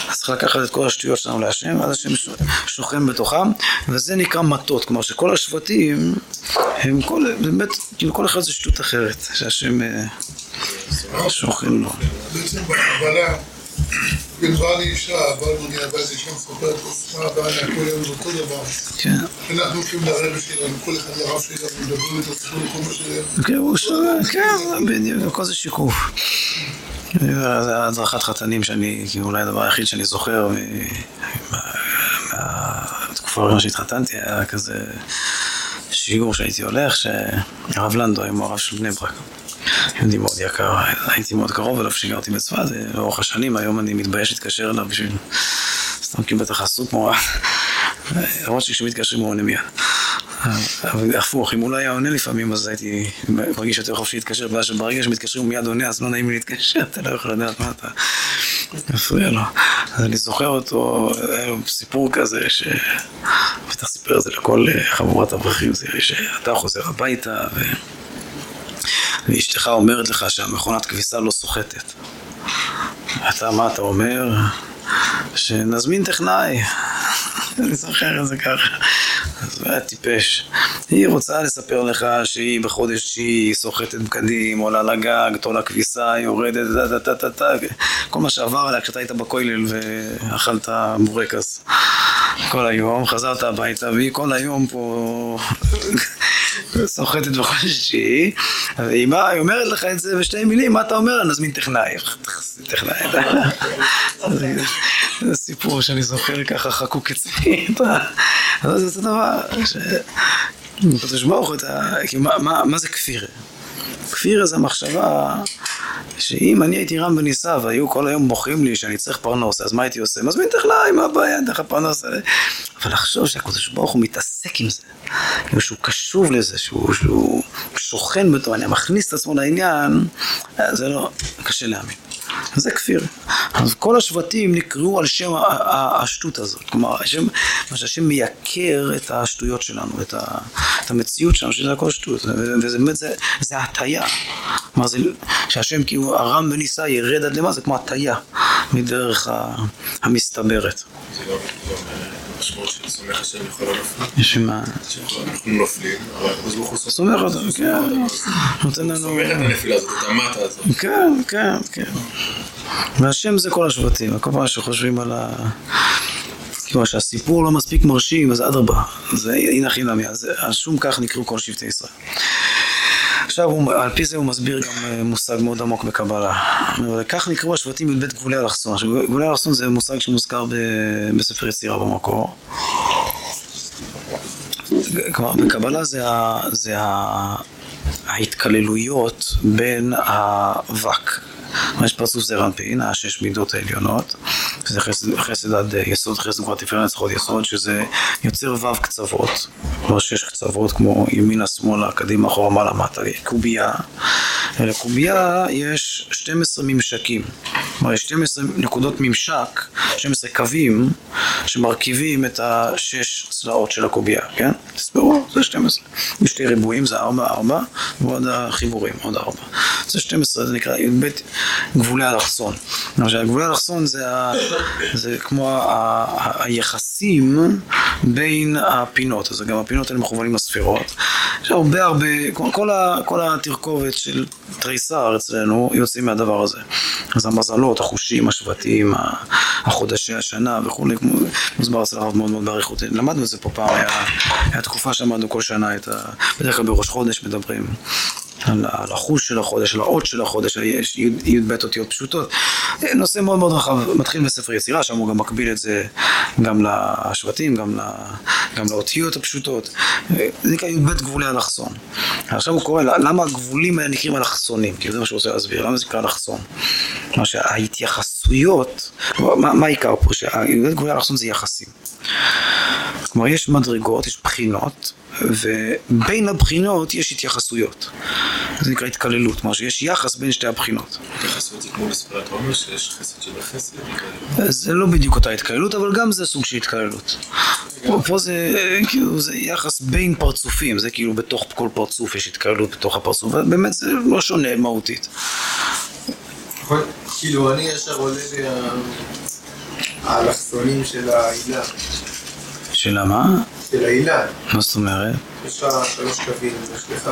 אז צריך לקחת את כל השטויות שלנו להשם, אז השם שוכן בתוכם, וזה נקרא מטות, כלומר שכל השבטים, הם באמת, כאילו כל אחד זה שטות אחרת, שהשם שוכן לו. בעצם בקבלה, בכלל אי אפשר, אבל מוני הבא זה שם סופר תוסחה, ואני הכל יום אותו דבר. כן. אנחנו הולכים לרב שלנו, כל אחד לרב שלנו, מדברים את הספור, כל מה שלנו. כן, הוא שואל, כן, בדיוק, כל זה שיקוף. זה הדרכת חתנים שאני, אולי הדבר היחיד שאני זוכר, מהתקופה הראשונה שהתחתנתי, היה כזה שיגור שהייתי הולך, שהרב לנדו, עם הרב של בני ברק. יהודי מאוד יקר, הייתי מאוד קרוב אליו שגרתי בצפת, לאורך השנים, היום אני מתבייש להתקשר אליו בשביל סתם קיבלת החסות מורה, למרות שכשמתקשרים הוא עונה מיד. אבל הפוך, אם אולי היה עונה לפעמים, אז הייתי מרגיש יותר חופשי להתקשר, ואז שברגע שמתקשרים הוא מיד עונה, אז לא נעים לי להתקשר, אתה לא יכול לדעת מה אתה מפריע לו. אז אני זוכר אותו, היה לו סיפור כזה, שבטח סיפר את זה לכל חבורת אברכים, זה שאתה חוזר הביתה, ואשתך אומרת לך שהמכונת כביסה לא סוחטת. אתה, מה אתה אומר? שנזמין טכנאי. אני זוכר את זה ככה. אז היה טיפש. היא רוצה לספר לך שהיא בחודש שהיא סוחטת בקדים, עולה לגג, תולה כביסה, יורדת, כל מה שעבר עליה כשאתה היית בכוילל ואכלת מורקס. כל היום חזרת הביתה, והיא כל היום פה סוחטת בחודש שהיא. היא אומרת לך את זה בשתי מילים, מה אתה אומר? נזמין טכנאי. טכנאי. זה סיפור שאני זוכר ככה חקוק אצלי. אבל זה דבר ש... תשמעו אותה, כי מה זה כפיר? כפיר זה המחשבה שאם אני הייתי רם וניסה והיו כל היום בוחרים לי שאני צריך פרנוס, אז מה הייתי עושה? מזמין טכנאי, מה הבעיה? דרך הפרנוס. אבל לחשוב שהקדוש ברוך הוא מתעסק עם זה, אם שהוא קשוב לזה, שהוא שוכן בתור, אני מכניס את עצמו לעניין, זה לא קשה להאמין. זה כפיר. אז כל השבטים נקראו על שם השטות הזאת. כלומר, מה שהשם מייקר את השטויות שלנו, את המציאות שלנו, שזה הכל שטות. וזה באמת, זה הטיה. כלומר, שהשם כאילו הרם וניסה ירד עד למה, זה כמו הטיה, מדרך המסתברת. זה לא משמעות של סומך השם יכול הנופלים. יש מה? אנחנו נופלים, אבל הוא סומך אותם. כן. נותן לנו... סומך את הנפילה הזאת, את המטה הזאת. כן, כן, כן. והשם זה כל השבטים, הכל פעם שחושבים על ה... כאילו שהסיפור לא מספיק מרשים, אז עד רבה. זה הנה חינמיה, על שום כך נקראו כל שבטי ישראל. עכשיו, על פי זה הוא מסביר גם מושג מאוד עמוק בקבלה. כך נקראו השבטים מבית גבולי אלכסון. גבולי אלכסון זה מושג שמוזכר בספר יצירה במקור. כלומר, בקבלה זה ההתקללויות בין הווק. יש פרצוף זה רמפין, השש מידות העליונות, שזה חסד עד יסוד, חסד כבר תפארת חוד יסוד, שזה יוצר וו קצוות, לא שש קצוות כמו ימינה, שמאלה, קדימה, אחורה, מעלה, מטה, קובייה. לקובייה יש 12 ממשקים, כלומר יש 12 נקודות ממשק, 12 קווים שמרכיבים את השש צלעות של הקובייה, כן? תספרו, זה 12. בשתי ריבועים זה 4, ועוד החיבורים, עוד 4. זה 12, זה נקרא בית גבולי אלכסון. גבולי אלכסון זה כמו היחסים בין הפינות, אז גם הפינות האלה מכוונים לספירות. יש הרבה, כל התרכובת של תריסר אצלנו יוצאים מהדבר הזה. אז המזלות, החושים, השבטים, החודשי השנה וכו', מוסבר אצל הרב מאוד מאוד בעריכות. למדנו את זה פה פעם, היה תקופה שעמדנו כל שנה, בדרך כלל בראש חודש מדברים על החוש של החודש, על האות של החודש, יש י"ב אותיות פשוטות. נושא מאוד מאוד רחב, מתחיל בספר יצירה, שם הוא גם מקביל את זה גם לשבטים, גם לאותיות הפשוטות. זה נקרא י"ב גבולי אלכסון. עכשיו הוא קורא, למה הגבולים האלה נקראים אלכסונים? כי זה מה שהוא רוצה להסביר, למה זה נקרא אלכסון? כלומר שההתייחסויות, מה העיקר פה? י"ב גבולי אלכסון זה יחסים. כלומר יש מדרגות, יש בחינות, ובין הבחינות יש התייחסויות. זה נקרא התקללות, כלומר שיש יחס בין שתי הבחינות. התייחסות זה כמו בספרת עומר שיש חסד של החסד? זה לא בדיוק אותה התקללות, אבל גם זה סוג של התקללות. פה זה יחס בין פרצופים, זה כאילו בתוך כל פרצוף יש התקללות בתוך הפרצוף, ובאמת זה לא שונה מהותית. כאילו אני ישר עולה לאלכסונים של העילה. של מה? של העילה. מה זאת אומרת? יש לך 3 קווים, יש לך...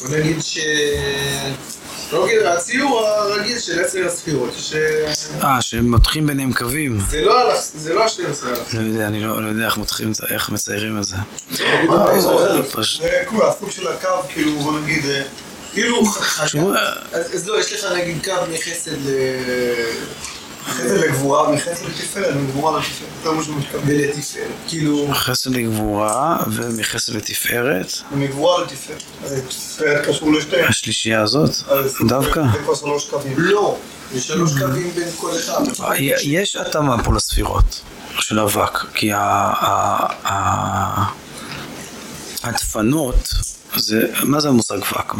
בוא נגיד ש... לא גירה, הציור הרגיל של עצר הספירות, שמותחים ביניהם קווים. זה לא השני מסער. אני לא יודע איך מציירים את זה. זה כולה, הסוג של הקו, כאילו, בוא נגיד, כאילו חכה. אז לא, יש לך נגיד קו מחסד לגבורה, מחסד לתפארת, מגבורה לתפארת. ולתפארת, כאילו... מחסד לגבורה ומחסד לתפארת. ומגבורה לתפארת. אז תפארת קשור לשתיים. השלישייה הזאת, דווקא. זה כבר שלוש קווים. לא, יש שלוש קווים בין כל אחד. יש התאמה פה לספירות של אבק, כי הדפנות, מה זה המושג ואק?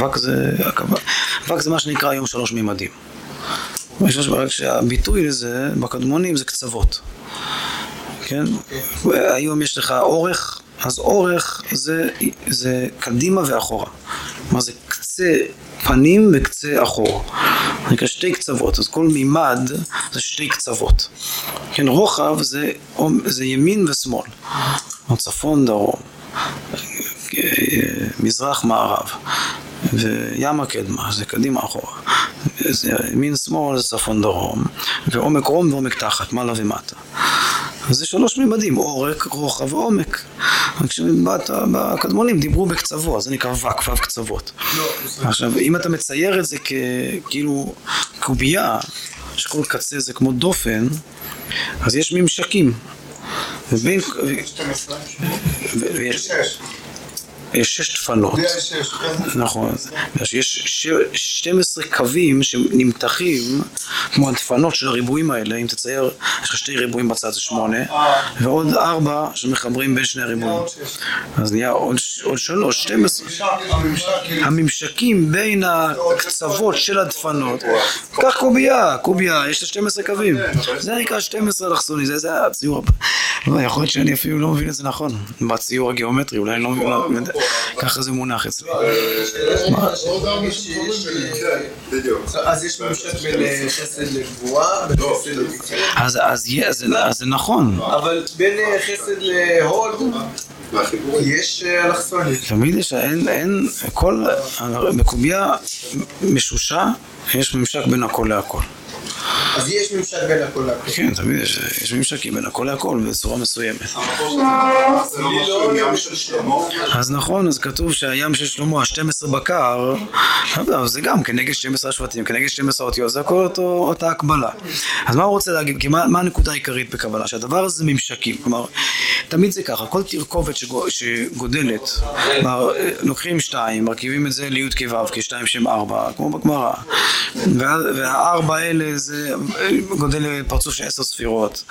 ואק זה מה שנקרא היום שלוש מימדים. רק שהביטוי לזה בקדמונים זה קצוות, כן? היום יש לך אורך, אז אורך זה קדימה ואחורה. מה זה קצה פנים וקצה אחורה. נקרא שתי קצוות, אז כל מימד זה שתי קצוות. כן, רוחב זה ימין ושמאל, או צפון דרום. מזרח מערב וים הקדמה זה קדימה אחורה, זה מין שמאל זה צפון דרום ועומק רום ועומק תחת, מעלה ומטה. זה שלוש מימדים, אורק, רוחב ועומק. כשבקדמונים דיברו בקצוות, זה נקרא ואק, ואק קצוות. עכשיו אם אתה מצייר את זה כאילו קובייה שכל קצה זה כמו דופן, אז יש ממשקים ובין... יש שש דפנות, נכון, יש 12 קווים שנמתחים כמו הדפנות של הריבועים האלה. אם תצייר, יש לך שתי ריבועים בצד, זה 8 ועוד 4 שמחברים בין שני הריבועים, אז נהיה עוד 3, 12. הממשקים בין הקצוות של הדפנות, כך קובייה, יש לה 12 קווים, זה נקרא 12 אלכסוני, זה הציור. יכול להיות שאני אפילו לא מבין את זה נכון, בציור הגיאומטרי, אולי אני לא מבין, ככה זה מונח אצלי. אז יש ממשק בין חסד לגבועה, בין חסד לגבועה. אז זה נכון. אבל בין חסד להוד, יש אלכסוני. תמיד יש, אין, כל, בקובייה משושה, יש ממשק בין הכל להכל. אז יש ממשק בין הכל להכל. כן, תמיד יש ממשקים בין הכל להכל בצורה מסוימת. אז נכון, אז כתוב שהים של שלמה, 12 בקר, זה גם כנגד 12 השבטים, כנגד 12 אותיות, זה הכל אותה הקבלה. אז מה הוא רוצה להגיד? כי מה הנקודה העיקרית בקבלה? שהדבר הזה ממשקים, כלומר, תמיד זה ככה, כל תרכובת שגודלת, לוקחים 2, מרכיבים את זה ליוד כו' כ2 שם 4, כמו בגמרא, וה4 האלה זה גודל פרצוף של 10 ספירות,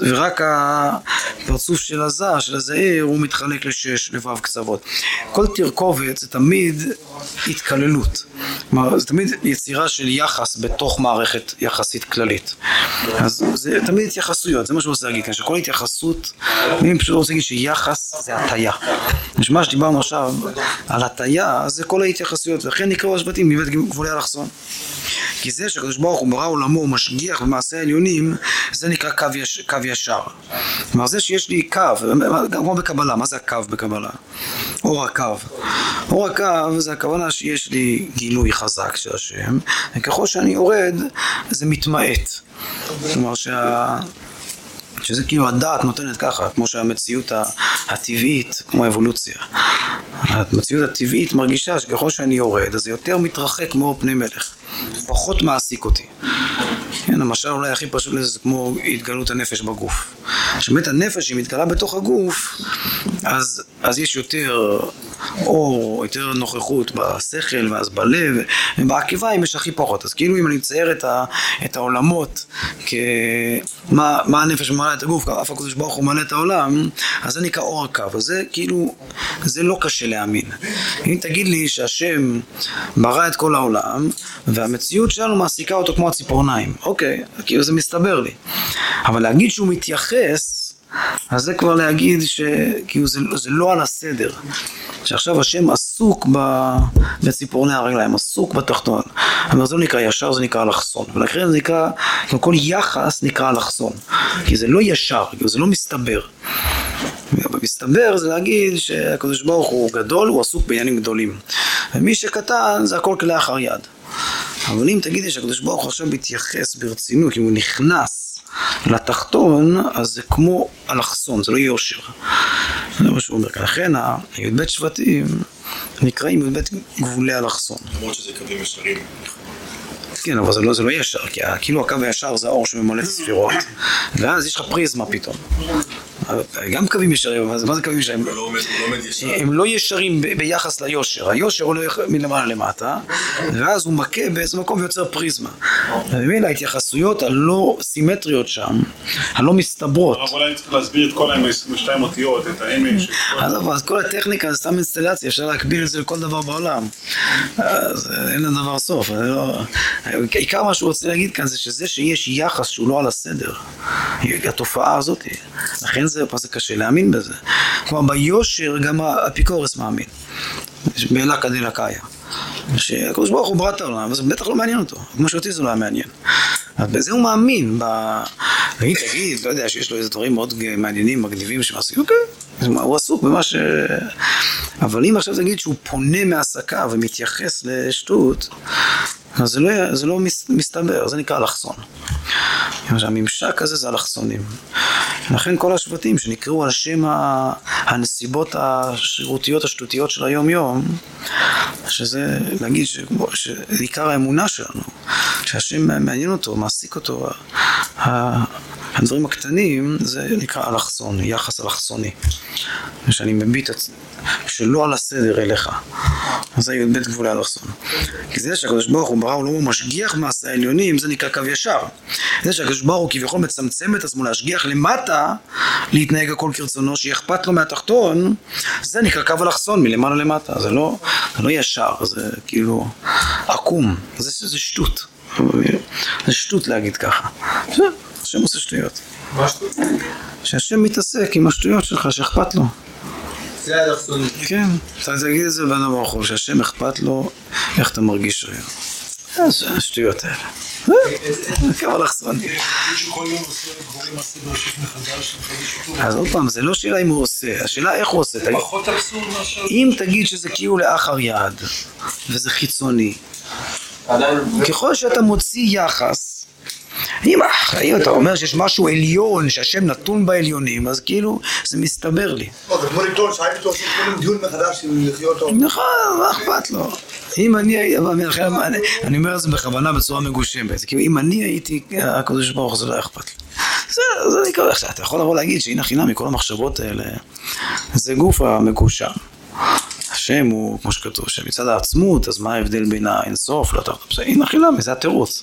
ורק הפרצוף של הזעיר הוא מתחלק ל6 לבב קצוות. כל תרכובת זה תמיד התקללות, זה תמיד יצירה של יחס בתוך מערכת יחסית כללית. אז זה תמיד התייחסויות, זה מה שהוא רוצה להגיד כאן, שכל התייחסות, אני פשוט רוצה להגיד שיחס זה הטיה. מה שדיברנו עכשיו על הטיה, זה כל ההתייחסויות, ולכן נקראו השבטים מבית גבולי אלכסון. כי זה שהקדוש ברוך הוא ברא עולמו, הוא משגיח במעשה העליונים, זה נקרא קו ישר. כלומר זה שיש לי קו, כמו בקבלה, מה זה הקו בקבלה? אור הקו. אור הקו זה הכוונה שיש לי גילוי חזק של השם, וככל שאני יורד, זה מתמעט. כלומר שזה כאילו הדעת נותנת ככה, כמו שהמציאות הטבעית, כמו האבולוציה. המציאות הטבעית מרגישה שככל שאני יורד, אז זה יותר מתרחק מאור פני מלך. פחות מעסיק אותי. כן, המשל אולי הכי פשוט לזה, זה כמו התגלות הנפש בגוף. שבאמת הנפש, אם מתגלה בתוך הגוף, אז יש יותר אור, יותר נוכחות בשכל, ואז בלב, ובעקביים יש הכי פחות. אז כאילו אם אני מצייר את העולמות, מה הנפש ממלא את הגוף, אף הקודש ברוך הוא מלא את העולם, אז זה נקרא אור הקו. אז זה כאילו, זה לא קשה להאמין. אם תגיד לי שהשם ברא את כל העולם, והמציאות שלנו מעסיקה אותו כמו הציפורניים. אוקיי, כאילו זה מסתבר לי. אבל להגיד שהוא מתייחס, אז זה כבר להגיד שכאילו זה לא על הסדר. שעכשיו השם עסוק בציפורני הרגליים, עסוק בתחתון. אבל זה לא נקרא ישר, זה נקרא אלכסון. ולכן זה נקרא, כל יחס נקרא אלכסון. כי זה לא ישר, זה לא מסתבר. מסתבר זה להגיד שהקדוש ברוך הוא גדול, הוא עסוק בעניינים גדולים. ומי שקטן זה הכל כלאחר יד. אבל אם תגידי שהקדוש ברוך הוא עכשיו מתייחס ברצינות, אם הוא נכנס לתחתון, אז זה כמו אלכסון, זה לא יושר. זה מה שהוא אומר כאן. לכן, י' ב' שבטים נקראים י' ב' גבולי אלכסון. למרות שזה קווים ישרים. כן, אבל זה לא ישר, כי כאילו הקו הישר זה האור שממלא את הספירות, ואז יש לך פריזמה פתאום. גם קווים ישרים, אבל מה זה קווים ישרים? הם לא ישרים ביחס ליושר, היושר הולך מלמעלה למטה, ואז הוא מכה באיזה מקום ויוצר פריזמה. ובמילה ההתייחסויות הלא סימטריות שם, הלא מסתברות. אבל אולי אני צריך להסביר את כל שתיים אותיות, את האמש. אז כל הטכניקה, זה סתם אינסטלציה, אפשר להקביל את זה לכל דבר בעולם. אז אין לדבר סוף. עיקר מה שהוא רוצה להגיד כאן זה שזה שיש יחס שהוא לא על הסדר. התופעה הזאת, לכן זה קשה להאמין בזה. כלומר, ביושר גם האפיקורס מאמין. באלה כדי לקאיה. שהקדוש ברוך הוא ברא את העולם, וזה בטח לא מעניין אותו. כמו שאותי זה לא היה מעניין. בזה הוא מאמין. אני תגיד, לא יודע, שיש לו איזה דברים מאוד מעניינים, מגניבים, שמעשים, אוקיי. הוא עסוק במה ש... אבל אם עכשיו תגיד שהוא פונה מהעסקה ומתייחס לשטות, אז זה לא מסתבר, זה נקרא אלכסון. הממשק הזה זה אלכסונים. לכן כל השבטים שנקראו על שם הנסיבות השרירותיות, השטותיות של היום-יום, שזה, נגיד, שעיקר האמונה שלנו, שהשם מעניין אותו, מעסיק אותו, הדברים הקטנים, זה נקרא אלכסון, יחס אלכסוני. שאני מביט שלא על הסדר אליך. אז זה י' ב' גבולי אלכסון. כי זה שהקדוש ברוך הוא ברא ולא משגיח מעשה העליונים, זה נקרא קו ישר. זה שהקדוש ברוך הוא כביכול מצמצם את עצמו להשגיח למטה, להתנהג הכל כרצונו, שיחפת לו מהתחתון, זה נקרא קו אלכסון, מלמעלה למטה. זה לא ישר, זה כאילו עקום. זה שטות. זה שטות להגיד ככה. השם עושה שטויות. מה שטויות? שהשם מתעסק עם השטויות שלך, שאכפת לו. זה אלכסון. כן, אתה תגיד את זה בן אדם ברוך הוא, שהשם אכפת לו, איך אתה מרגיש היום. אז השטויות האלה. כמה אלכסון. אז עוד פעם, זה לא שאלה אם הוא עושה, השאלה איך הוא עושה. זה פחות אבסורד משהו. אם תגיד שזה כאילו לאחר יעד, וזה חיצוני, ככל שאתה מוציא יחס, אם אתה אומר שיש משהו עליון, שהשם נתון בעליונים, אז כאילו זה מסתבר לי. זה כמו לטעון שהיה פתאום שקוראים דיון מחדש עם לחיות או... נכון, מה אכפת לו? אם אני אומר את זה בכוונה בצורה מגושמת, כי אם אני הייתי הקדוש ברוך זה לא אכפת לי. זה נקרא, אתה יכול לבוא להגיד שהנה חינם מכל המחשבות האלה, זה גוף המגושם. השם הוא, כמו שכתוב, שמצד העצמות, אז מה ההבדל בין האינסוף לתחתון? הנה חינם, זה התירוץ.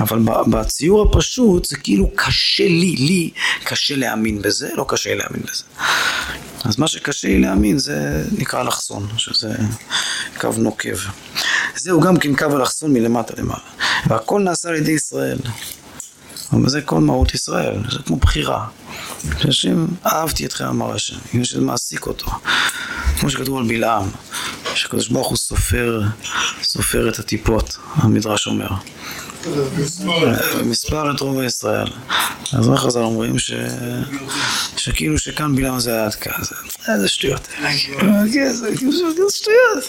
אבל בציור הפשוט זה כאילו קשה לי קשה להאמין בזה, לא קשה להאמין בזה. אז מה שקשה לי להאמין זה נקרא אלכסון, שזה קו נוקב. זהו גם כן קו אלכסון מלמטה למעלה. והכל נעשה על ידי ישראל. אבל זה כל מהות ישראל, זה כמו בחירה. כשהשם אהבתי אתכם אמר השם, אם שזה מעסיק אותו. כמו שכתוב על בלעם, שהקדוש ברוך הוא סופר את הטיפות, המדרש אומר. מספר את רוב ישראל. אז מה חזר אומרים שכאילו שכאן בלעם זה עד כאן. זה שטויות. זה שטויות.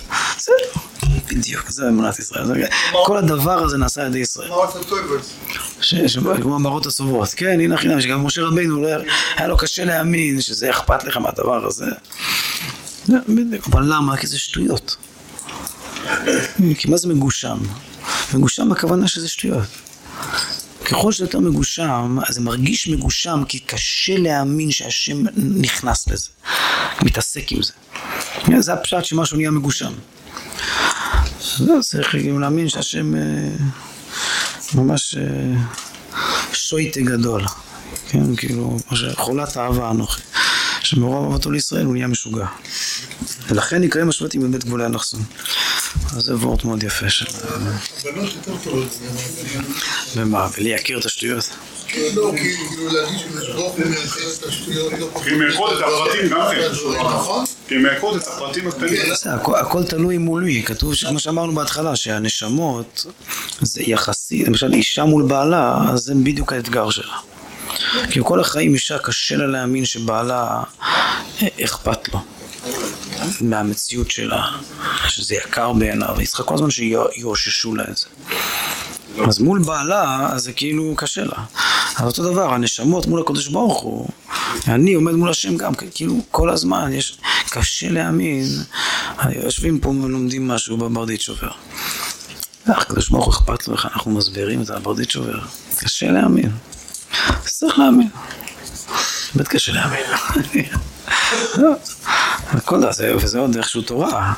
בדיוק, זה אמונת ישראל. כל הדבר הזה נעשה ידי ישראל. כמו המראות הסובות. כן, הנה חינם, שגם משה רבינו היה לו קשה להאמין שזה אכפת לך מהדבר הזה. אבל למה? כי זה שטויות. כי מה זה מגושם? מגושם הכוונה שזה שטויות. ככל שיותר מגושם, אז זה מרגיש מגושם, כי קשה להאמין שהשם נכנס לזה, מתעסק עם זה. זה הפשט שמשהו נהיה מגושם. צריך גם להאמין שהשם ממש שויטה גדול. כן, כאילו, חולת אהבה אנוכי. שמעורב אהבתו לישראל הוא נהיה משוגע. ולכן נקראים השבטים בבית גבולי אלכסון. אז זה וורט מאוד יפה של... ומה, ולהכיר את השטויות? לא, כאילו להגיד שבשבוק ומאחר את השטויות לא... כי מאחרות את הפרטים גם כן. נכון? כי מאחרות את הפרטים הקטנים. הכל תלוי מולי. כתוב שכמו שאמרנו בהתחלה, שהנשמות זה יחסי, למשל אישה מול בעלה, אז זה בדיוק האתגר שלה. כי כל החיים אישה קשה לה להאמין שבעלה אכפת לו. מהמציאות שלה, שזה יקר בעיניו, ויצחק כל הזמן שיוששו לה את זה. אז מול בעלה, אז זה כאילו קשה לה. אז אותו דבר, הנשמות מול הקודש ברוך הוא, אני עומד מול השם גם, כאילו כל הזמן, יש, קשה להאמין, יושבים פה ולומדים משהו בברדית שובר. הקדוש ברוך הוא אכפת לו איך אנחנו מסבירים את הברדית שובר. קשה להאמין. צריך להאמין. באמת קשה להאמין. כל זה, וזה עוד איכשהו תורה.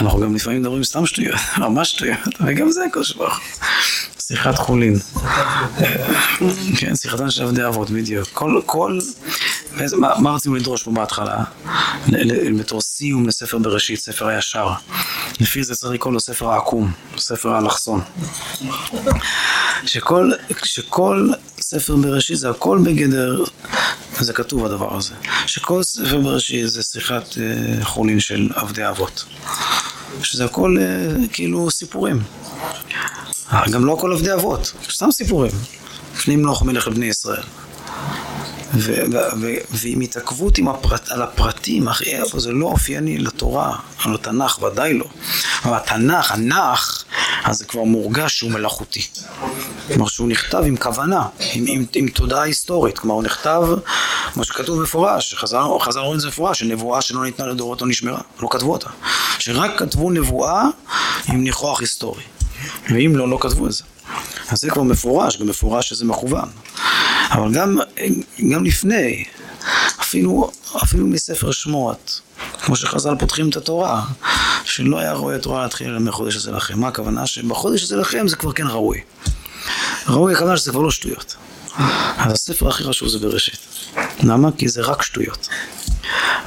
אנחנו גם לפעמים מדברים סתם שטויות, ממש שטויות, וגם זה הקדוש ברוך הוא. שיחת חולין. כן, שיחתן של עבדי אבות, בדיוק. כל... מה רצינו לדרוש פה בהתחלה? בתור סיום לספר בראשית, ספר הישר. לפי זה צריך לקרוא לו ספר העקום, ספר האלכסון. שכל ספר בראשית זה הכל בגדר, זה כתוב הדבר הזה. שכל ספר בראשית זה שיחת חולין של עבדי אבות. שזה הכל כאילו סיפורים. גם לא כל עבדי אבות, סתם סיפורים. לפנים נוח מלך לבני ישראל. ועם התעכבות על הפרטים, זה לא אופייני לתורה, על התנ"ך ודאי לא. אבל התנ"ך, הנח, אז זה כבר מורגש שהוא מלאכותי. כלומר שהוא נכתב עם כוונה, עם תודעה היסטורית. כלומר הוא נכתב, כמו שכתוב בפורש, חז"ל רואים את זה בפורש, שנבואה שלא ניתנה לדורות לא נשמרה, לא כתבו אותה. שרק כתבו נבואה עם ניחוח היסטורי. ואם לא, לא כתבו את זה. אז זה כבר מפורש, גם מפורש שזה מכוון. אבל גם לפני, אפילו מספר שמות, כמו שחז"ל פותחים את התורה, שלא היה ראוי התורה להתחיל ללמד חודש הזה לכם. מה הכוונה? שבחודש הזה לכם זה כבר כן ראוי. ראוי הכוונה שזה כבר לא שטויות. אז הספר הכי חשוב זה בראשית. למה? כי זה רק שטויות.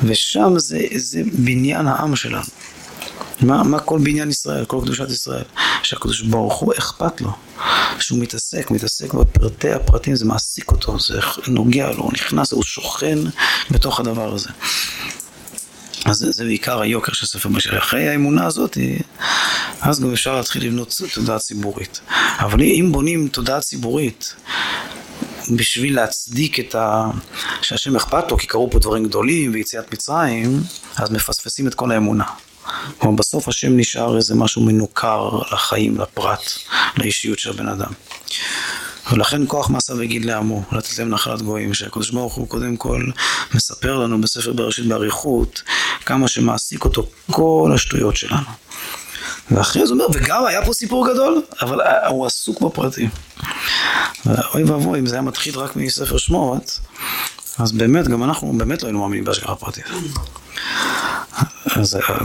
ושם זה בניין העם שלנו. מה כל בניין ישראל, כל קדושת ישראל, שהקדוש ברוך הוא אכפת לו, שהוא מתעסק בפרטי הפרטים, זה מעסיק אותו, זה נוגע לו, הוא נכנס, הוא שוכן בתוך הדבר הזה. אז זה בעיקר היוקר של ספר בראשית. אחרי האמונה הזאת, אז גם אפשר להתחיל לבנות תודעה ציבורית. אבל אם בונים תודעה ציבורית, בשביל להצדיק את שהשם אכפת לו, כי קראו פה דברים גדולים ויציאת מצרים, אז מפספסים את כל האמונה. אבל בסוף השם נשאר איזה משהו מנוכר לחיים, לפרט, לאישיות של הבן אדם. ולכן כוח מסע וגיד לעמו, לתת להם נחלת גויים, שהקדוש ברוך הוא קודם כל מספר לנו בספר בראשית בעריכות, כמה שמעסיק אותו כל השטויות שלנו. ואחרי זה אומר, וגם היה פה סיפור גדול, אבל הוא עסוק בפרטים. אוי ואבוי, אם זה היה מתחיל רק מספר שמות, אז באמת, גם אנחנו באמת לא היינו מאמינים בהשגחה הפרטית.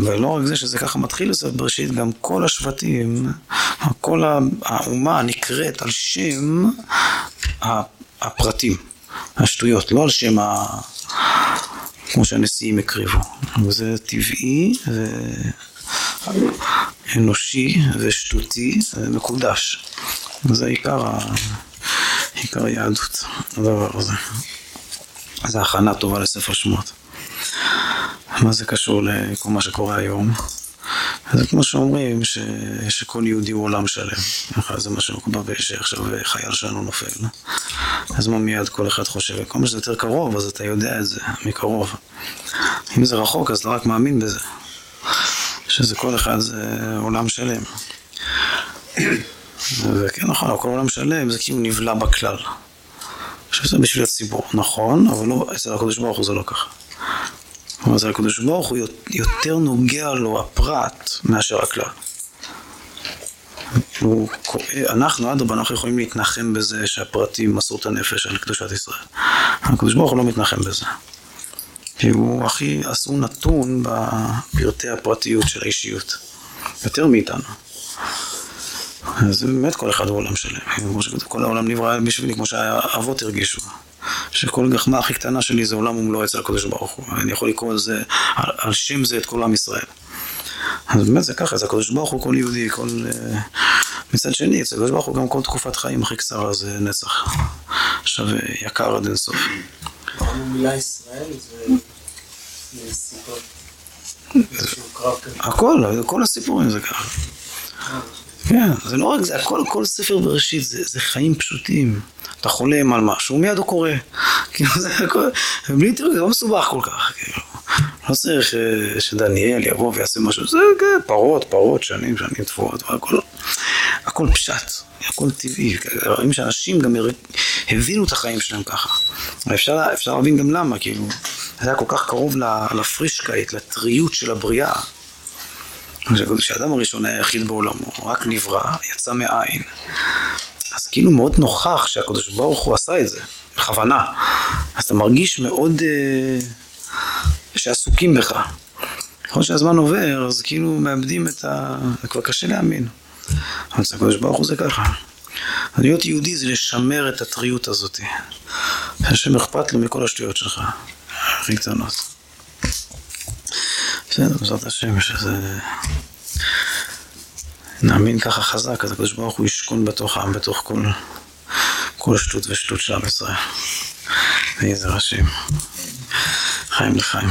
ולא רק זה שזה ככה מתחיל לספר בראשית, גם כל השבטים, כל האומה נקראת על שם הפרטים, השטויות, לא על שם כמו שהנשיאים הקריבו. וזה טבעי ואנושי ושטותי ומקודש. וזה עיקר היהדות, הדבר הזה. זו הכנה טובה לספר שמות. מה זה קשור לכל מה שקורה היום? זה כמו שאומרים שכל יהודי הוא עולם שלם. זה מה שמקובע שעכשיו חייל שלנו נופל. אז מה מיד כל אחד חושב? כל מה שזה יותר קרוב, אז אתה יודע את זה מקרוב. אם זה רחוק, אז אתה רק מאמין בזה. שזה כל אחד זה עולם שלם. וכן, נכון, כל עולם שלם זה כאילו נבלע בכלל. שזה בשביל הציבור, נכון, אבל לא, אצל הקדוש ברוך הוא זה לא ככה. אבל אצל הקדוש ברוך הוא יותר נוגע לו הפרט מאשר הכלל. אנחנו עד רבה, אנחנו יכולים להתנחם בזה שהפרטים מסרו את הנפש על קדושת ישראל. הקדוש ברוך הוא לא מתנחם בזה. כי הוא הכי עשו נתון בפרטי הפרטיות של האישיות. יותר מאיתנו. אז באמת כל אחד הוא עולם שלם, כל העולם נברא בשבילי כמו שהאבות הרגישו, שכל גחמה הכי קטנה שלי זה עולם ומלואו אצל הקדוש ברוך הוא, אני יכול לקרוא על זה, על שם זה את כל עם ישראל. אז באמת זה ככה, אז הקדוש ברוך הוא כל יהודי, מצד שני, אצל הקדוש ברוך הוא גם כל תקופת חיים הכי קצרה זה נצח, שווה יקר עד אינסוף. מילה ישראל זה סיפור, כל הסיפורים זה ככה. כן, זה לא רק זה, כל ספר בראשית זה חיים פשוטים. אתה חולם על משהו, מיד הוא קורא. כאילו זה הכל, ובלי תראה, זה לא מסובך כל כך. לא צריך שדניאל יבוא ויעשה משהו, זה פרות, שנים תפורות, הכל פשט, הכל טבעי, רואים שאנשים גם הבינו את החיים שלהם ככה, אפשר להבין גם למה, כאילו, זה היה כל כך קרוב לפרישקאית, לטריות של הבריאה, כשהאדם הראשון היה יחיד בעולמו, רק נברא, יצא מעין, אז כאילו מאוד נוכח שהקדוש ברוך הוא עשה את זה, בכוונה, אז אתה מרגיש מאוד שעסוקים בך. ככל שהזמן עובר, אז כאילו מאבדים את ה... זה כבר קשה להאמין. אבל זה הקדוש ברוך הוא זה ככה. להיות יהודי זה לשמר את הטריות הזאת. השם אכפת לו מכל השטויות שלך. הכי קטנות. בסדר, בעזרת השם שזה... נאמין ככה חזק, אז הקדוש ברוך הוא ישכון בתוך העם, בתוך כל שטות ושטות של עם ישראל. ויהי זה רשם. חיים לחיים.